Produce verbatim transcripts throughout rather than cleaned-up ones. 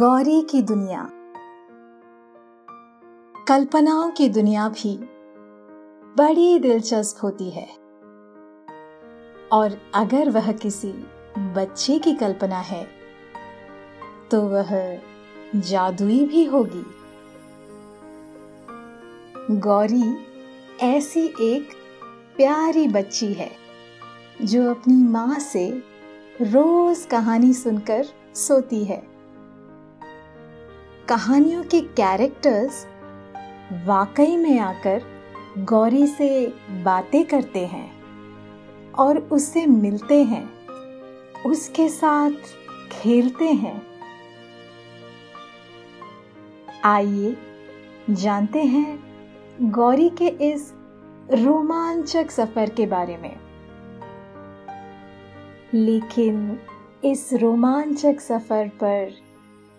गौरी की दुनिया। कल्पनाओं की दुनिया भी बड़ी दिलचस्प होती है, और अगर वह किसी बच्चे की कल्पना है तो वह जादुई भी होगी। गौरी ऐसी एक प्यारी बच्ची है जो अपनी माँ से रोज कहानी सुनकर सोती है। कहानियों के कैरेक्टर्स वाकई में आकर गौरी से बातें करते हैं और उससे मिलते हैं, उसके साथ खेलते हैं। आइए जानते हैं गौरी के इस रोमांचक सफर के बारे में। लेकिन इस रोमांचक सफर पर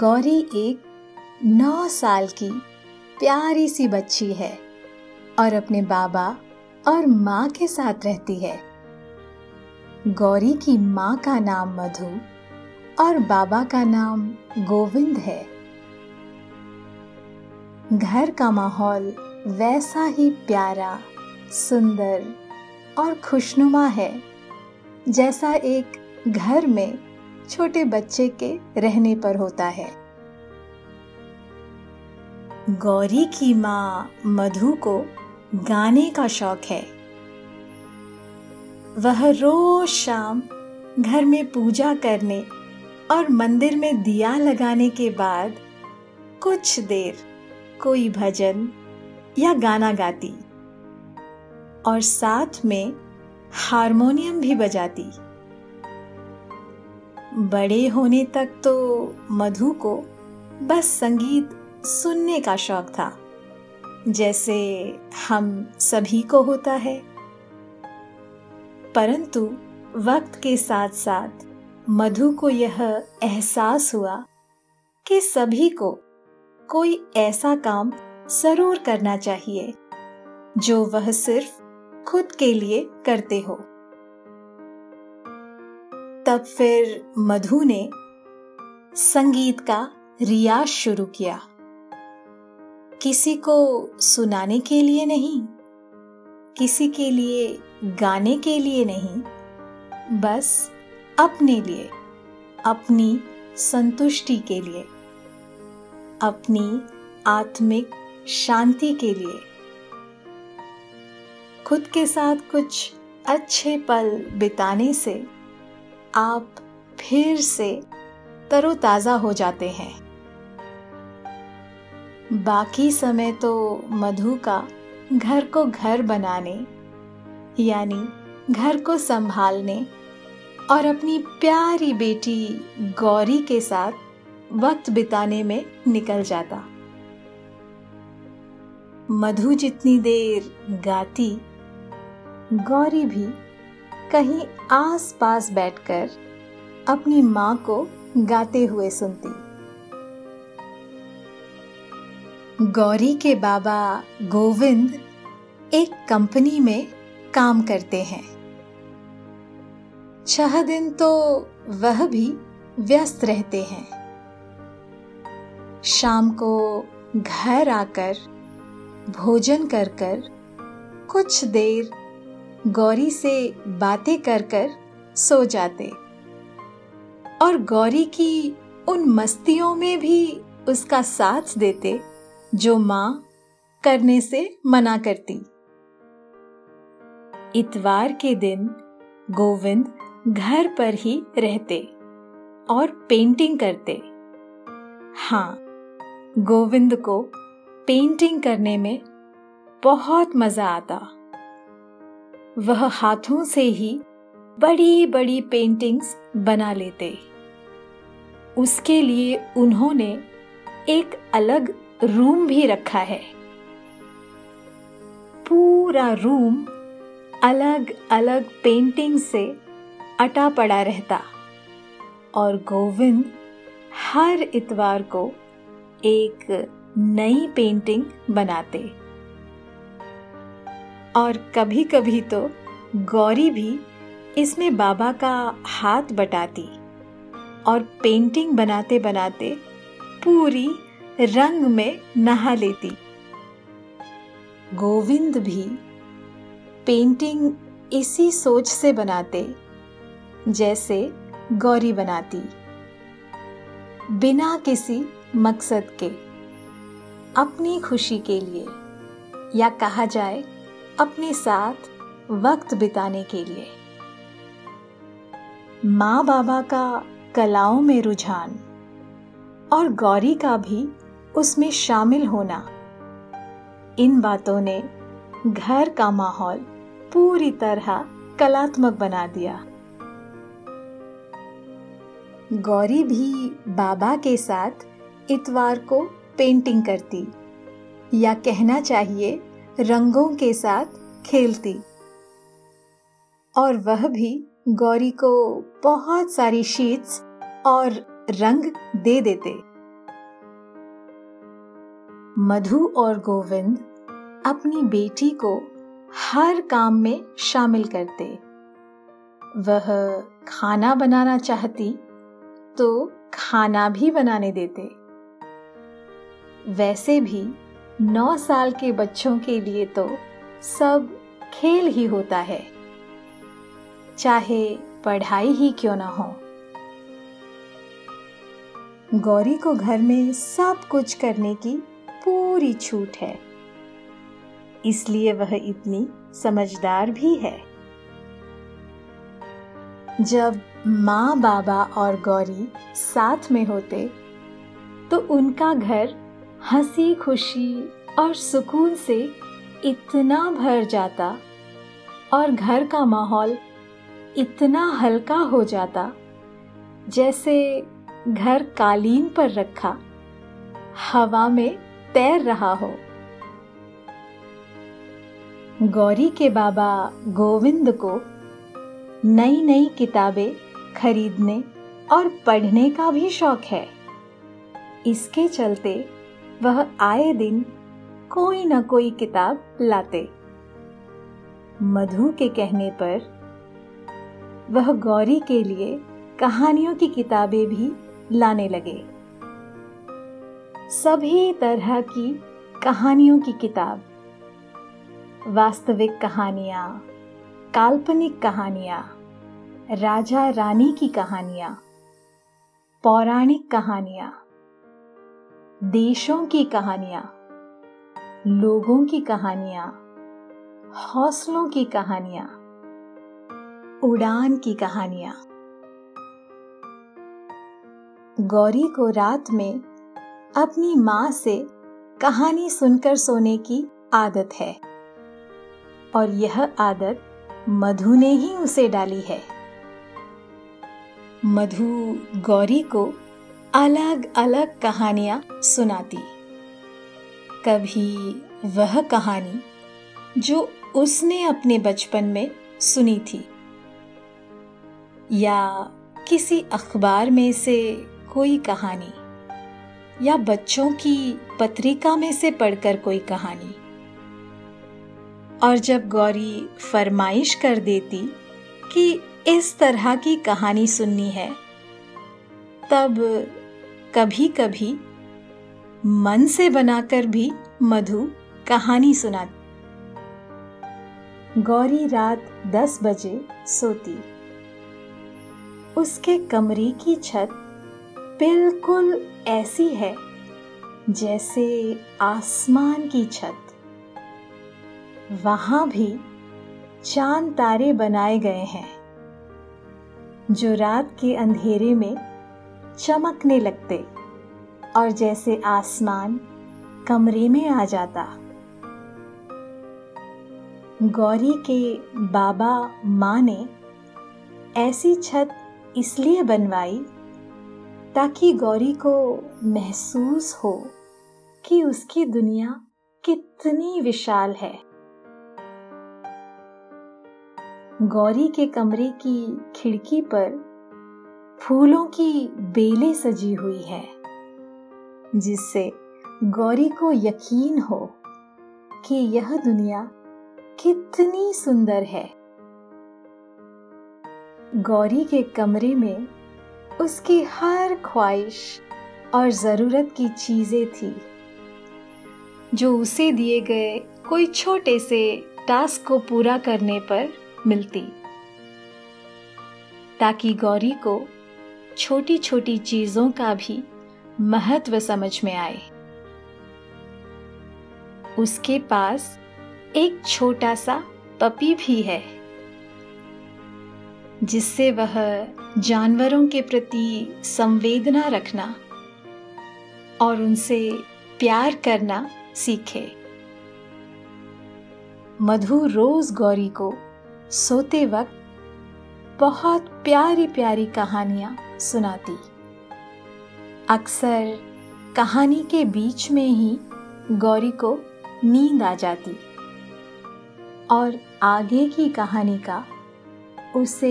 गौरी एक नौ साल की प्यारी सी बच्ची है और अपने बाबा और माँ के साथ रहती है। गौरी की माँ का नाम मधु और बाबा का नाम गोविंद है। घर का माहौल वैसा ही प्यारा, सुंदर और खुशनुमा है जैसा एक घर में छोटे बच्चे के रहने पर होता है। गौरी की माँ मधु को गाने का शौक है। वह रोज शाम घर में पूजा करने और मंदिर में दिया लगाने के बाद कुछ देर कोई भजन या गाना गाती और साथ में हारमोनियम भी बजाती। बड़े होने तक तो मधु को बस संगीत सुनने का शौक था, जैसे हम सभी को होता है। परंतु वक्त के साथ साथ मधु को यह एहसास हुआ कि सभी को कोई ऐसा काम जरूर करना चाहिए जो वह सिर्फ खुद के लिए करते हो। तब फिर मधु ने संगीत का रियाज शुरू किया, किसी को सुनाने के लिए नहीं, किसी के लिए गाने के लिए नहीं, बस अपने लिए, अपनी संतुष्टि के लिए, अपनी आत्मिक शांति के लिए। खुद के साथ कुछ अच्छे पल बिताने से आप फिर से तरोताजा हो जाते हैं। बाकी समय तो मधु का घर को घर बनाने, यानी घर को संभालने और अपनी प्यारी बेटी गौरी के साथ वक्त बिताने में निकल जाता। मधु जितनी देर गाती, गौरी भी कहीं आस पास बैठकर अपनी माँ को गाते हुए सुनती। गौरी के बाबा गोविंद एक कंपनी में काम करते हैं। छह दिन तो वह भी व्यस्त रहते हैं। शाम को घर आकर भोजन कर कर कुछ देर गौरी से बातें कर कर सो जाते और गौरी की उन मस्तियों में भी उसका साथ देते जो माँ करने से मना करती। इतवार के दिन गोविंद घर पर ही रहते और पेंटिंग करते। हाँ, गोविंद को पेंटिंग करने में बहुत मजा आता। वह हाथों से ही बड़ी बड़ी पेंटिंग्स बना लेते। उसके लिए उन्होंने एक अलग रूम भी रखा है। पूरा रूम अलग अलग पेंटिंग से अटा पड़ा रहता और गोविंद हर इतवार को एक नई पेंटिंग बनाते। और कभी कभी तो गौरी भी इसमें बाबा का हाथ बटाती और पेंटिंग बनाते बनाते पूरी रंग में नहा लेती। गोविंद भी पेंटिंग इसी सोच से बनाते जैसे गौरी बनाती, बिना किसी मकसद के, अपनी खुशी के लिए, या कहा जाए अपने साथ वक्त बिताने के लिए। माँ बाबा का कलाओं में रुझान और गौरी का भी उसमें शामिल होना, इन बातों ने घर का माहौल पूरी तरह कलात्मक बना दिया। गौरी भी बाबा के साथ इतवार को पेंटिंग करती, या कहना चाहिए रंगों के साथ खेलती, और वह भी गौरी को बहुत सारी शीट्स और रंग दे देते। मधु और गोविंद अपनी बेटी को हर काम में शामिल करते। वह खाना बनाना चाहती तो खाना भी बनाने देते। वैसे भी नौ साल के बच्चों के लिए तो सब खेल ही होता है, चाहे पढ़ाई ही क्यों ना हो। गौरी को घर में सब कुछ करने की पूरी छूट है, इसलिए वह इतनी समझदार भी है। जब माँ बाबा और गौरी साथ में होते तो उनका घर हंसी खुशी और सुकून से इतना भर जाता और घर का माहौल इतना हल्का हो जाता जैसे घर कालीन पर रखा हवा में तैर रहा हो। गौरी के बाबा गोविंद को नई नई किताबें खरीदने और पढ़ने का भी शौक है। इसके चलते वह आए दिन कोई न कोई किताब लाते। मधु के कहने पर वह गौरी के लिए कहानियों की किताबें भी लाने लगे। सभी तरह की कहानियों की किताब, वास्तविक कहानियां, काल्पनिक कहानियां, राजा रानी की कहानियां, पौराणिक कहानियां, देशों की कहानियां, लोगों की कहानियां, हौसलों की कहानियां, उड़ान की कहानियां। गौरी को रात में अपनी माँ से कहानी सुनकर सोने की आदत है और यह आदत मधु ने ही उसे डाली है। मधु गौरी को अलग अलग कहानियाँ सुनाती। कभी वह कहानी जो उसने अपने बचपन में सुनी थी या किसी अखबार में से कोई कहानी या बच्चों की पत्रिका में से पढ़कर कोई कहानी। और जब गौरी फरमाइश कर देती कि इस तरह की कहानी सुननी है, तब कभी कभी मन से बनाकर भी मधु कहानी सुनाती। गौरी रात दस बजे सोती। उसके कमरे की छत बिल्कुल ऐसी है जैसे आसमान की छत। वहां भी चांद तारे बनाए गए हैं जो रात के अंधेरे में चमकने लगते और जैसे आसमान कमरे में आ जाता। गौरी के बाबा माँ ने ऐसी छत इसलिए बनवाई ताकि गौरी को महसूस हो कि उसकी दुनिया कितनी विशाल है। गौरी के कमरे की खिड़की पर फूलों की बेलें सजी हुई है जिससे गौरी को यकीन हो कि यह दुनिया कितनी सुंदर है। गौरी के कमरे में उसकी हर ख्वाहिश और जरूरत की चीजें थी जो उसे दिए गए कोई छोटे से टास्क को पूरा करने पर मिलती, ताकि गौरी को छोटी छोटी चीजों का भी महत्व समझ में आए। उसके पास एक छोटा सा पपी भी है जिससे वह जानवरों के प्रति संवेदना रखना और उनसे प्यार करना सीखे। मधु रोज गौरी को सोते वक्त बहुत प्यारी प्यारी कहानियां सुनाती। अक्सर कहानी के बीच में ही गौरी को नींद आ जाती और आगे की कहानी का उसे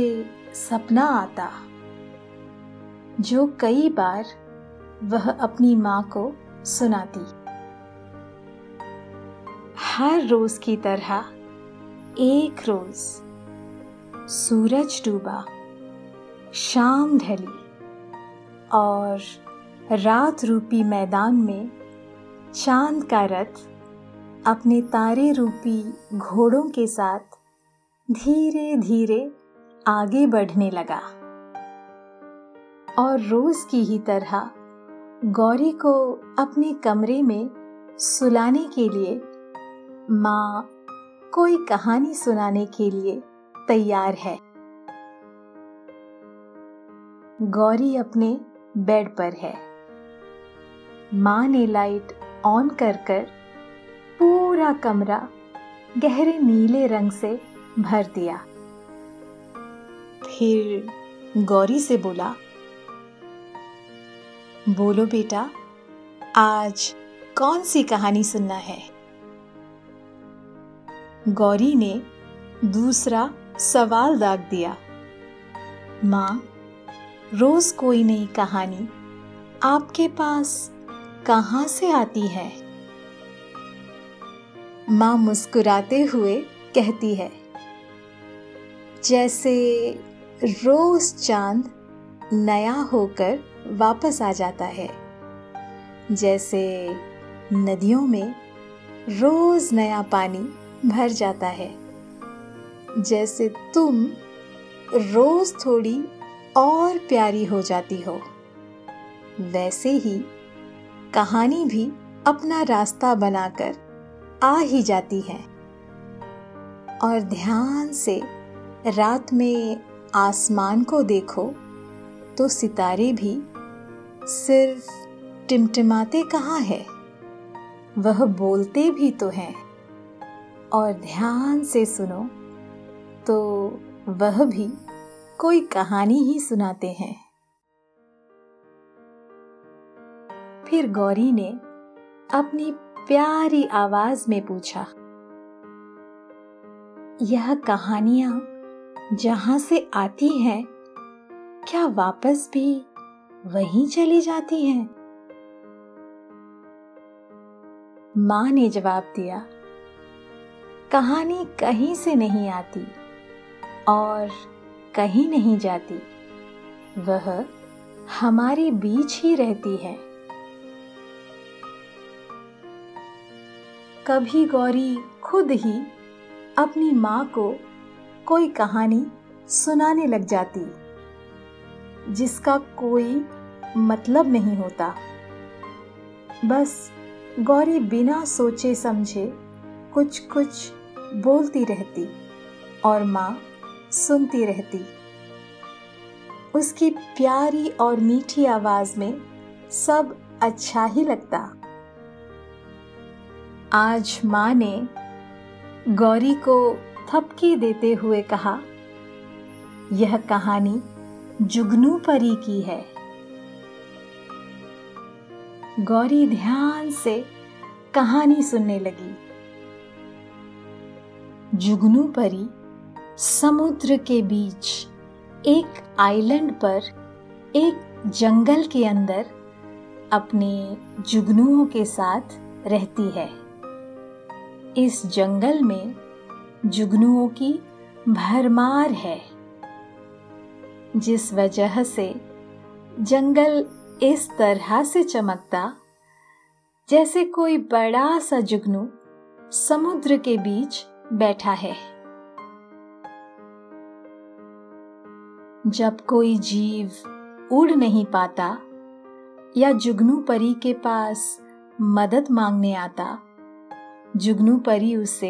सपना आता जो कई बार वह अपनी माँ को सुनाती। हर रोज की तरह एक रोज सूरज डूबा, शाम ढली और रात रूपी मैदान में चांद का रथ अपने तारे रूपी घोड़ों के साथ धीरे धीरे आगे बढ़ने लगा। और रोज की ही तरह गौरी को अपने कमरे में सुलाने के लिए माँ कोई कहानी सुनाने के लिए तैयार है। गौरी अपने बेड पर है। माँ ने लाइट ऑन कर कर पूरा कमरा गहरे नीले रंग से भर दिया। फिर गौरी से बोला, बोलो बेटा, आज कौन सी कहानी सुनना है? गौरी ने दूसरा सवाल दाग दिया। माँ, रोज कोई नई कहानी आपके पास कहाँ से आती है? माँ मुस्कुराते हुए कहती है, जैसे रोज चांद नया होकर वापस आ जाता है, जैसे नदियों में रोज नया पानी भर जाता है, जैसे तुम रोज थोड़ी और प्यारी हो जाती हो, वैसे ही कहानी भी अपना रास्ता बनाकर आ ही जाती है। और ध्यान से रात में आसमान को देखो तो सितारे भी सिर्फ टिमटिमाते कहाँ हैं, वह बोलते भी तो हैं। और ध्यान से सुनो तो वह भी कोई कहानी ही सुनाते हैं। फिर गौरी ने अपनी प्यारी आवाज में पूछा, यह कहानियां जहां से आती हैं, क्या वापस भी वहीं चली जाती हैं? माँ ने जवाब दिया, कहानी कहीं से नहीं आती और कहीं नहीं जाती, वह हमारे बीच ही रहती है। कभी गौरी खुद ही अपनी माँ को कोई कहानी सुनाने लग जाती, जिसका कोई मतलब नहीं होता। बस गौरी बिना सोचे समझे कुछ कुछ बोलती रहती और माँ सुनती रहती। उसकी प्यारी और मीठी आवाज में सब अच्छा ही लगता। आज माँ ने गौरी को थपकी देते हुए कहा, यह कहानी जुगनू परी की है। गौरी ध्यान से कहानी सुनने लगी। जुगनू परी समुद्र के बीच एक आइलैंड पर एक जंगल के अंदर अपने जुगनुओं के साथ रहती है। इस जंगल में जुगनुओं की भरमार है, जिस वजह से जंगल इस तरह से चमकता जैसे कोई बड़ा सा जुगनू समुद्र के बीच बैठा है। जब कोई जीव उड़ नहीं पाता या जुगनू परी के पास मदद मांगने आता, जुगनू परी उसे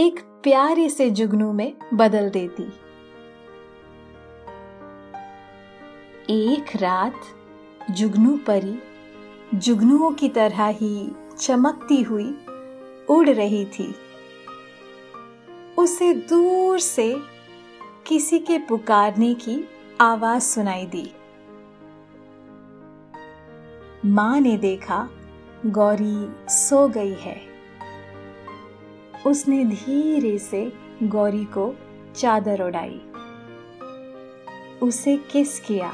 एक प्यारे से जुगनू में बदल देती। एक रात जुगनू परी जुगनुओं की तरह ही चमकती हुई उड़ रही थी। उसे दूर से किसी के पुकारने की आवाज सुनाई दी। माँ ने देखा गौरी सो गई है। उसने धीरे से गौरी को चादर उड़ाई, उसे किस किया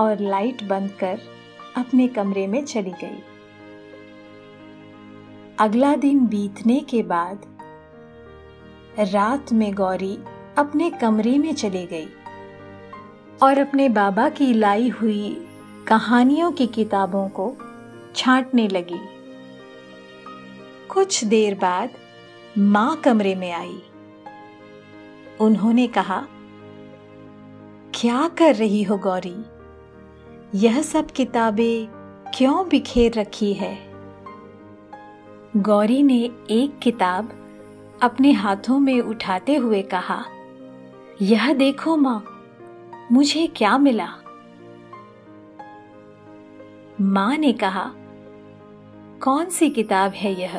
और लाइट बंद कर अपने कमरे में चली गई। अगला दिन बीतने के बाद रात में गौरी अपने कमरे में चली गई और अपने बाबा की लाई हुई कहानियों की किताबों को छांटने लगी। कुछ देर बाद माँ कमरे में आई। उन्होंने कहा, क्या कर रही हो गौरी? यह सब किताबें क्यों बिखेर रखी है? गौरी ने एक किताब अपने हाथों में उठाते हुए कहा, यह देखो माँ, मुझे क्या मिला। माँ ने कहा, कौन सी किताब है यह?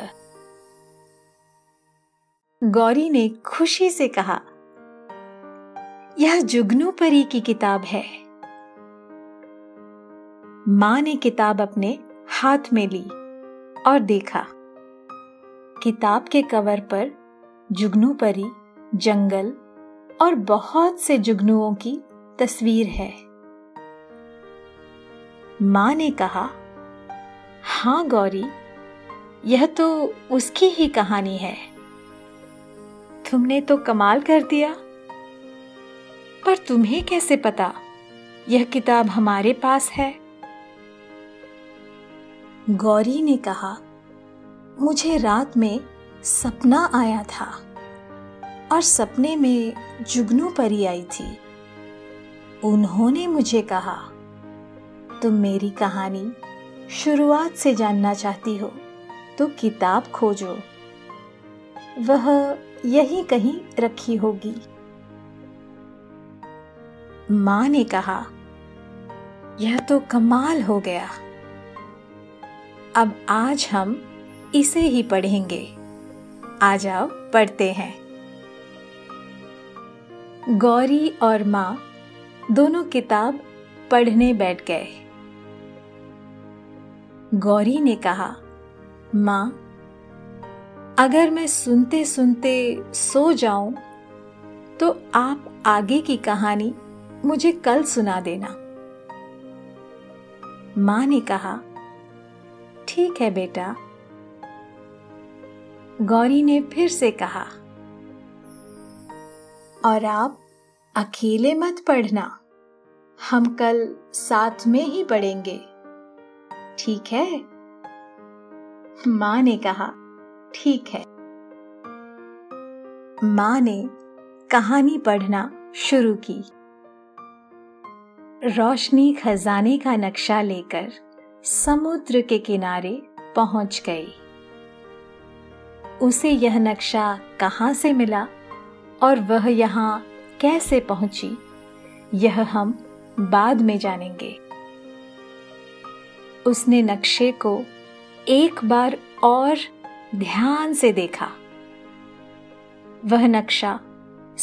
गौरी ने खुशी से कहा, यह जुगनू परी की किताब है। माँ ने किताब अपने हाथ में ली और देखा, किताब के कवर पर जुगनू परी, जंगल और बहुत से जुगनुओं की तस्वीर है। माँ ने कहा, हाँ गौरी, यह तो उसकी ही कहानी है। तुमने तो कमाल कर दिया। पर तुम्हें कैसे पता यह किताब हमारे पास है? गौरी ने कहा, मुझे रात में सपना आया था और सपने में जुगनू परी आई थी। उन्होंने मुझे कहा, तुम मेरी कहानी शुरुआत से जानना चाहती हो तो किताब खोजो, वह यही कहीं रखी होगी। माँ ने कहा, यह तो कमाल हो गया, अब आज हम इसे ही पढ़ेंगे। आ जाओ पढ़ते हैं। गौरी और माँ दोनों किताब पढ़ने बैठ गए। गौरी ने कहा, माँ, अगर मैं सुनते सुनते सो जाऊं तो आप आगे की कहानी मुझे कल सुना देना। माँ ने कहा, ठीक है बेटा। गौरी ने फिर से कहा, और आप अकेले मत पढ़ना, हम कल साथ में ही पढ़ेंगे, ठीक है? माँ ने कहा, ठीक है। माँ ने कहानी पढ़ना शुरू की। रोशनी खजाने का नक्शा लेकर समुद्र के किनारे पहुंच गई। उसे यह नक्शा कहां से मिला और वह यहां कैसे पहुंची, यह हम बाद में जानेंगे। उसने नक्शे को एक बार और ध्यान से देखा। वह नक्शा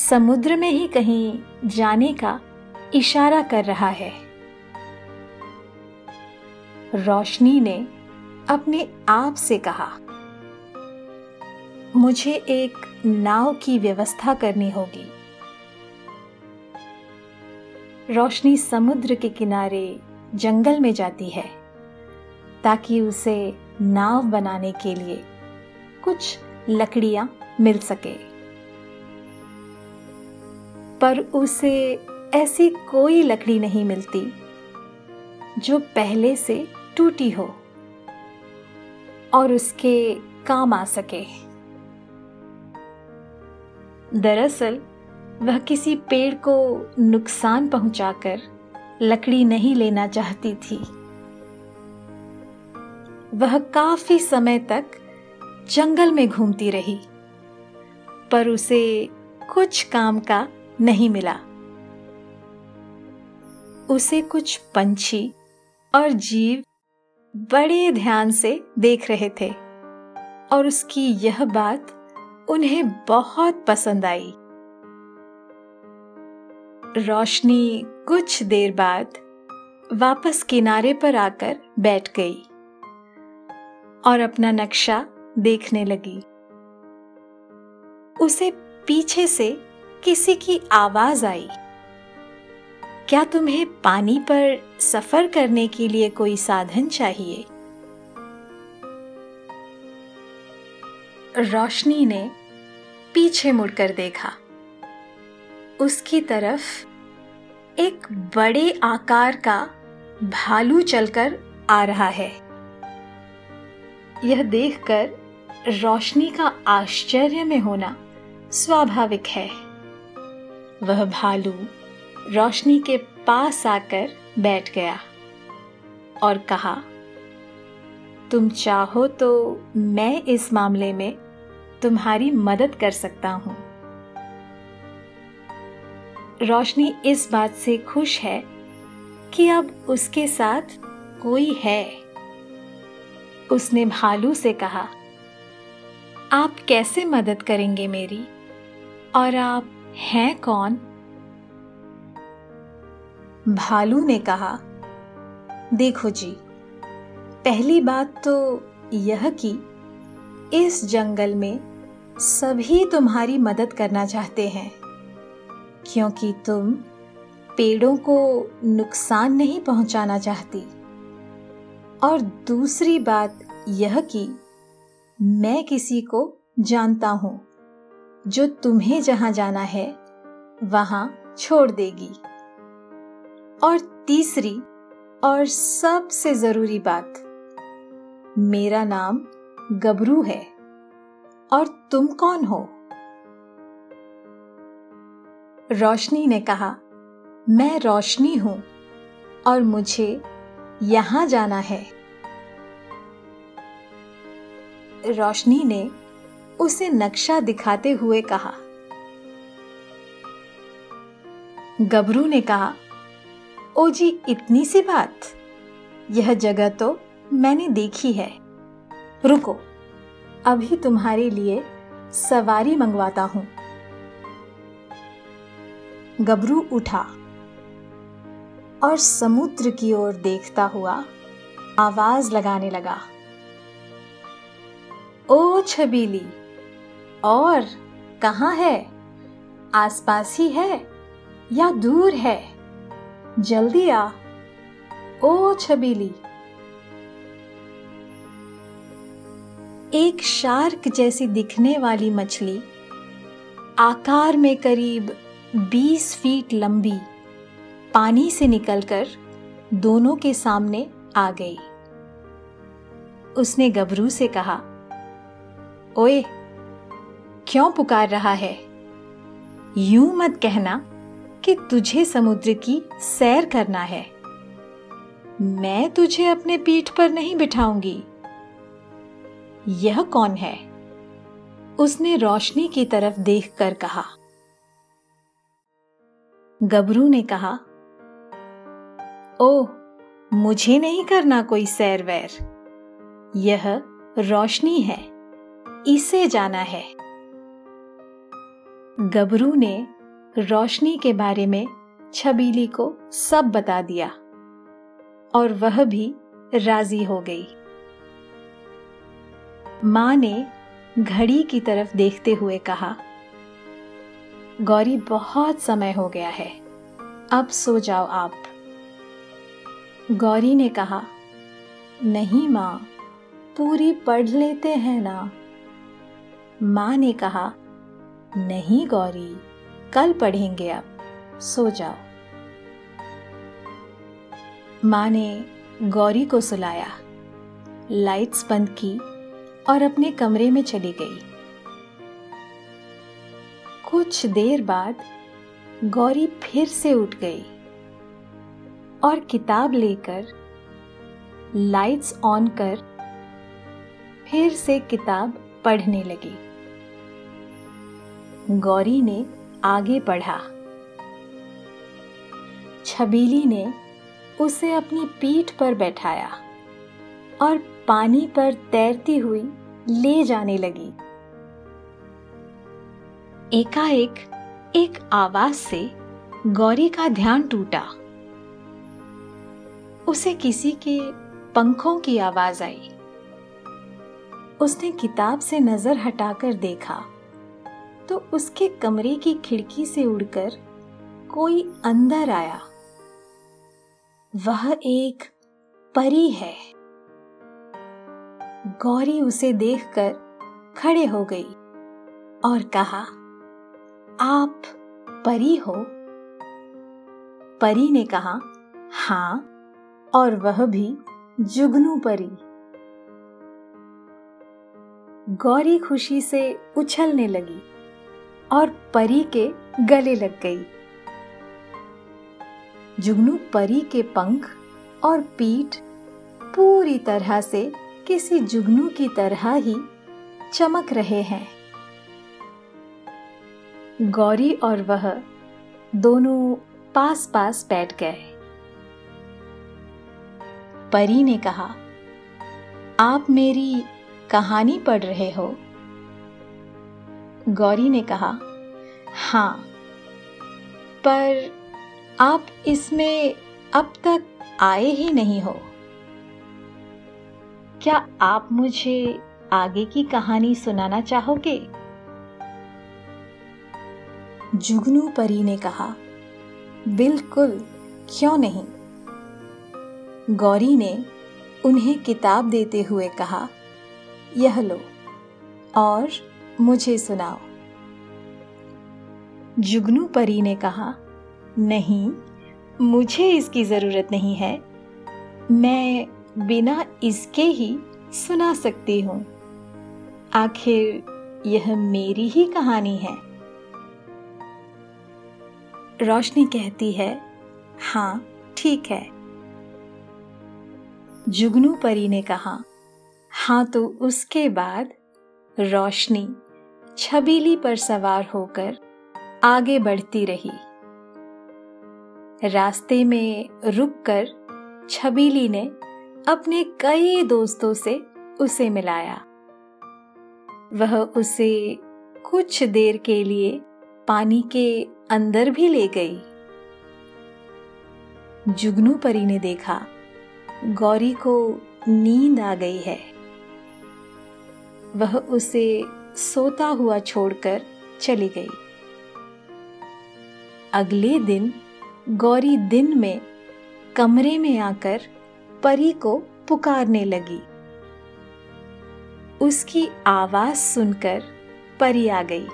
समुद्र में ही कहीं जाने का इशारा कर रहा है। रोशनी ने अपने आप से कहा, मुझे एक नाव की व्यवस्था करनी होगी। रोशनी समुद्र के किनारे जंगल में जाती है ताकि उसे नाव बनाने के लिए कुछ लकड़ियां मिल सके। पर उसे ऐसी कोई लकड़ी नहीं मिलती जो पहले से टूटी हो और उसके काम आ सके। दरअसल वह किसी पेड़ को नुकसान पहुंचाकर लकड़ी नहीं लेना चाहती थी। वह काफी समय तक जंगल में घूमती रही, पर उसे कुछ काम का नहीं मिला। उसे कुछ पंछी और जीव बड़े ध्यान से देख रहे थे और उसकी यह बात उन्हें बहुत पसंद आई। रोशनी कुछ देर बाद वापस किनारे पर आकर बैठ गई और अपना नक्शा देखने लगी। उसे पीछे से किसी की आवाज आई, क्या तुम्हें पानी पर सफर करने के लिए कोई साधन चाहिए? रोशनी ने पीछे मुड़कर देखा। उसकी तरफ एक बड़े आकार का भालू चलकर आ रहा है। यह देखकर रोशनी का आश्चर्य में होना स्वाभाविक है। वह भालू रोशनी के पास आकर बैठ गया। और कहा, तुम चाहो तो मैं इस मामले में तुम्हारी मदद कर सकता हूं। रोशनी इस बात से खुश है कि अब उसके साथ कोई है। उसने भालू से कहा, आप कैसे मदद करेंगे मेरी, और आप हैं कौन? भालू ने कहा, देखो जी, पहली बात तो यह कि इस जंगल में सभी तुम्हारी मदद करना चाहते हैं, क्योंकि तुम पेड़ों को नुकसान नहीं पहुंचाना चाहती। और दूसरी बात यह कि मैं किसी को जानता हूं जो तुम्हें जहां जाना है वहां छोड़ देगी। और तीसरी और सबसे जरूरी बात, मेरा नाम गबरू है और तुम कौन हो? रोशनी ने कहा, मैं रोशनी हूं और मुझे यहां जाना है। रोशनी ने उसे नक्शा दिखाते हुए कहा। गबरू ने कहा, ओ जी, इतनी सी बात? यह जगह तो मैंने देखी है। रुको, अभी तुम्हारे लिए सवारी मंगवाता हूं। गबरू उठा और समुद्र की ओर देखता हुआ आवाज लगाने लगा, ओ छबीली, और कहां है? आसपास ही है या दूर है? जल्दी आ, ओ छबीली। एक शार्क जैसी दिखने वाली मछली, आकार में करीब बीस फीट लंबी, पानी से निकलकर दोनों के सामने आ गई। उसने गबरू से कहा, ओए, क्यों पुकार रहा है? यूं मत कहना कि तुझे समुद्र की सैर करना है। मैं तुझे अपने पीठ पर नहीं बिठाऊंगी। यह कौन है? उसने रोशनी की तरफ देखकर कहा। गबरू ने कहा, ओ, मुझे नहीं करना कोई सैर वैर। यह रोशनी है, इसे जाना है। गबरू ने रोशनी के बारे में छबीली को सब बता दिया और वह भी राजी हो गई। मां ने घड़ी की तरफ देखते हुए कहा, गौरी, बहुत समय हो गया है, अब सो जाओ आप। गौरी ने कहा, नहीं मां, पूरी पढ़ लेते हैं ना। मां ने कहा, नहीं गौरी, कल पढ़ेंगे, आप सो जाओ। मां ने गौरी को सुलाया, लाइट्स बंद की और अपने कमरे में चली गई। कुछ देर बाद गौरी फिर से उठ गई और किताब लेकर लाइट्स ऑन कर फिर से किताब पढ़ने लगी। गौरी ने आगे पढ़ा। छबीली ने उसे अपनी पीठ पर बैठाया और पानी पर तैरती हुई ले जाने लगी। एकाएक एक आवाज से गौरी का ध्यान टूटा। उसे किसी के पंखों की आवाज आई। उसने किताब से नजर हटाकर देखा तो उसके कमरे की खिड़की से उड़कर कोई अंदर आया। वह एक परी है। गौरी उसे देखकर खड़े हो गई और कहा, आप परी हो? परी ने कहा, हां, और वह भी जुगनू परी। गौरी खुशी से उछलने लगी और परी के गले लग गई। जुगनू परी के पंख और पीठ पूरी तरह से किसी जुगनू की तरह ही चमक रहे हैं। गौरी और वह दोनों पास पास बैठ गए। परी ने कहा, आप मेरी कहानी पढ़ रहे हो? गौरी ने कहा, हाँ, पर आप इसमें अब तक आए ही नहीं हो। क्या आप मुझे आगे की कहानी सुनाना चाहोगे? जुगनू परी ने कहा, बिल्कुल, क्यों नहीं। गौरी ने उन्हें किताब देते हुए कहा, यह लो और मुझे सुनाओ। जुगनू परी ने कहा, नहीं, मुझे इसकी जरूरत नहीं है, मैं बिना इसके ही सुना सकती हूँ। आखिर यह मेरी ही कहानी है। रोशनी कहती है, हाँ ठीक है। जुगनू परी ने कहा, हाँ तो उसके बाद रोशनी छबीली पर सवार होकर आगे बढ़ती रही। रास्ते में रुककर छबीली ने अपने कई दोस्तों से उसे मिलाया। वह उसे कुछ देर के लिए पानी के अंदर भी ले गई। जुगनू परी ने देखा गौरी को नींद आ गई है। वह उसे सोता हुआ छोड़कर चली गई। अगले दिन गौरी दिन में कमरे में आकर परी को पुकारने लगी। उसकी आवाज सुनकर परी आ गई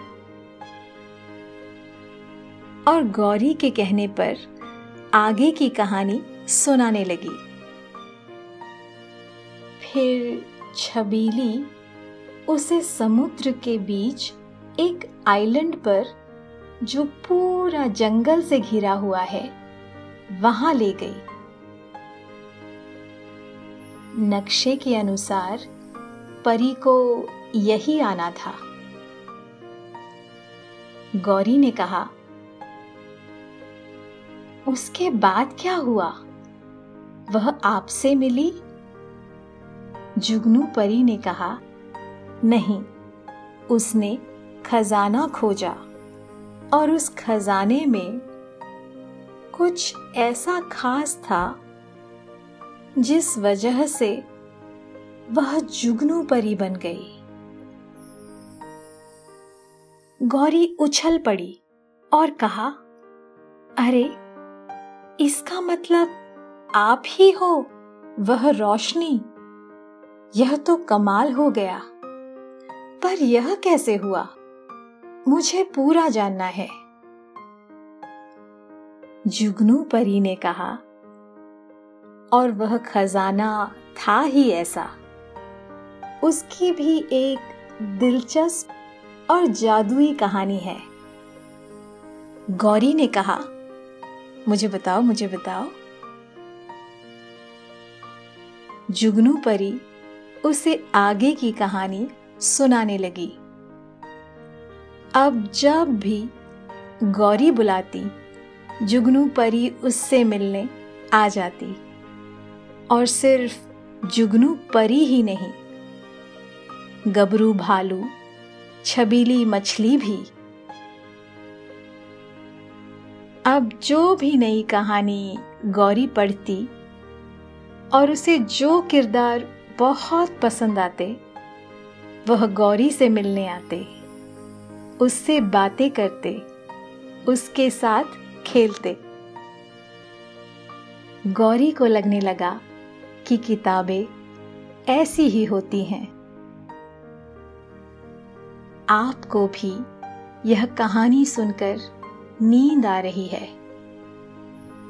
और गौरी के कहने पर आगे की कहानी सुनाने लगी। फिर छबीली उसे समुद्र के बीच एक आइलैंड पर, जो पूरा जंगल से घिरा हुआ है, वहां ले गई। नक्शे के अनुसार परी को यही आना था। गौरी ने कहा, उसके बाद क्या हुआ? वह आपसे मिली? जुगनू परी ने कहा, नहीं, उसने खजाना खोजा और उस खजाने में कुछ ऐसा खास था जिस वजह से वह जुगनू परी बन गई। गौरी उछल पड़ी और कहा, अरे, इसका मतलब आप ही हो, वह रोशनी। यह तो कमाल हो गया, पर यह कैसे हुआ? मुझे पूरा जानना है। जुगनू परी ने कहा, और वह खजाना था ही ऐसा। उसकी भी एक दिलचस्प और जादुई कहानी है। गौरी ने कहा, मुझे बताओ, मुझे बताओ। जुगनू परी उसे आगे की कहानी सुनाने लगी। अब जब भी गौरी बुलाती, जुगनू परी उससे मिलने आ जाती। और सिर्फ जुगनू परी ही नहीं, गबरू भालू, छबीली मछली भी। अब जो भी नई कहानी गौरी पढ़ती और उसे जो किरदार बहुत पसंद आते, वह गौरी से मिलने आते, उससे बातें करते, उसके साथ खेलते। गौरी को लगने लगा कि किताबें ऐसी ही होती हैं। आपको भी यह कहानी सुनकर नींद आ रही है।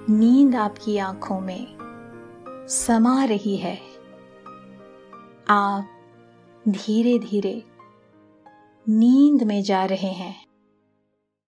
नींद आपकी आंखों में समा रही है। आप धीरे धीरे नींद में जा रहे हैं।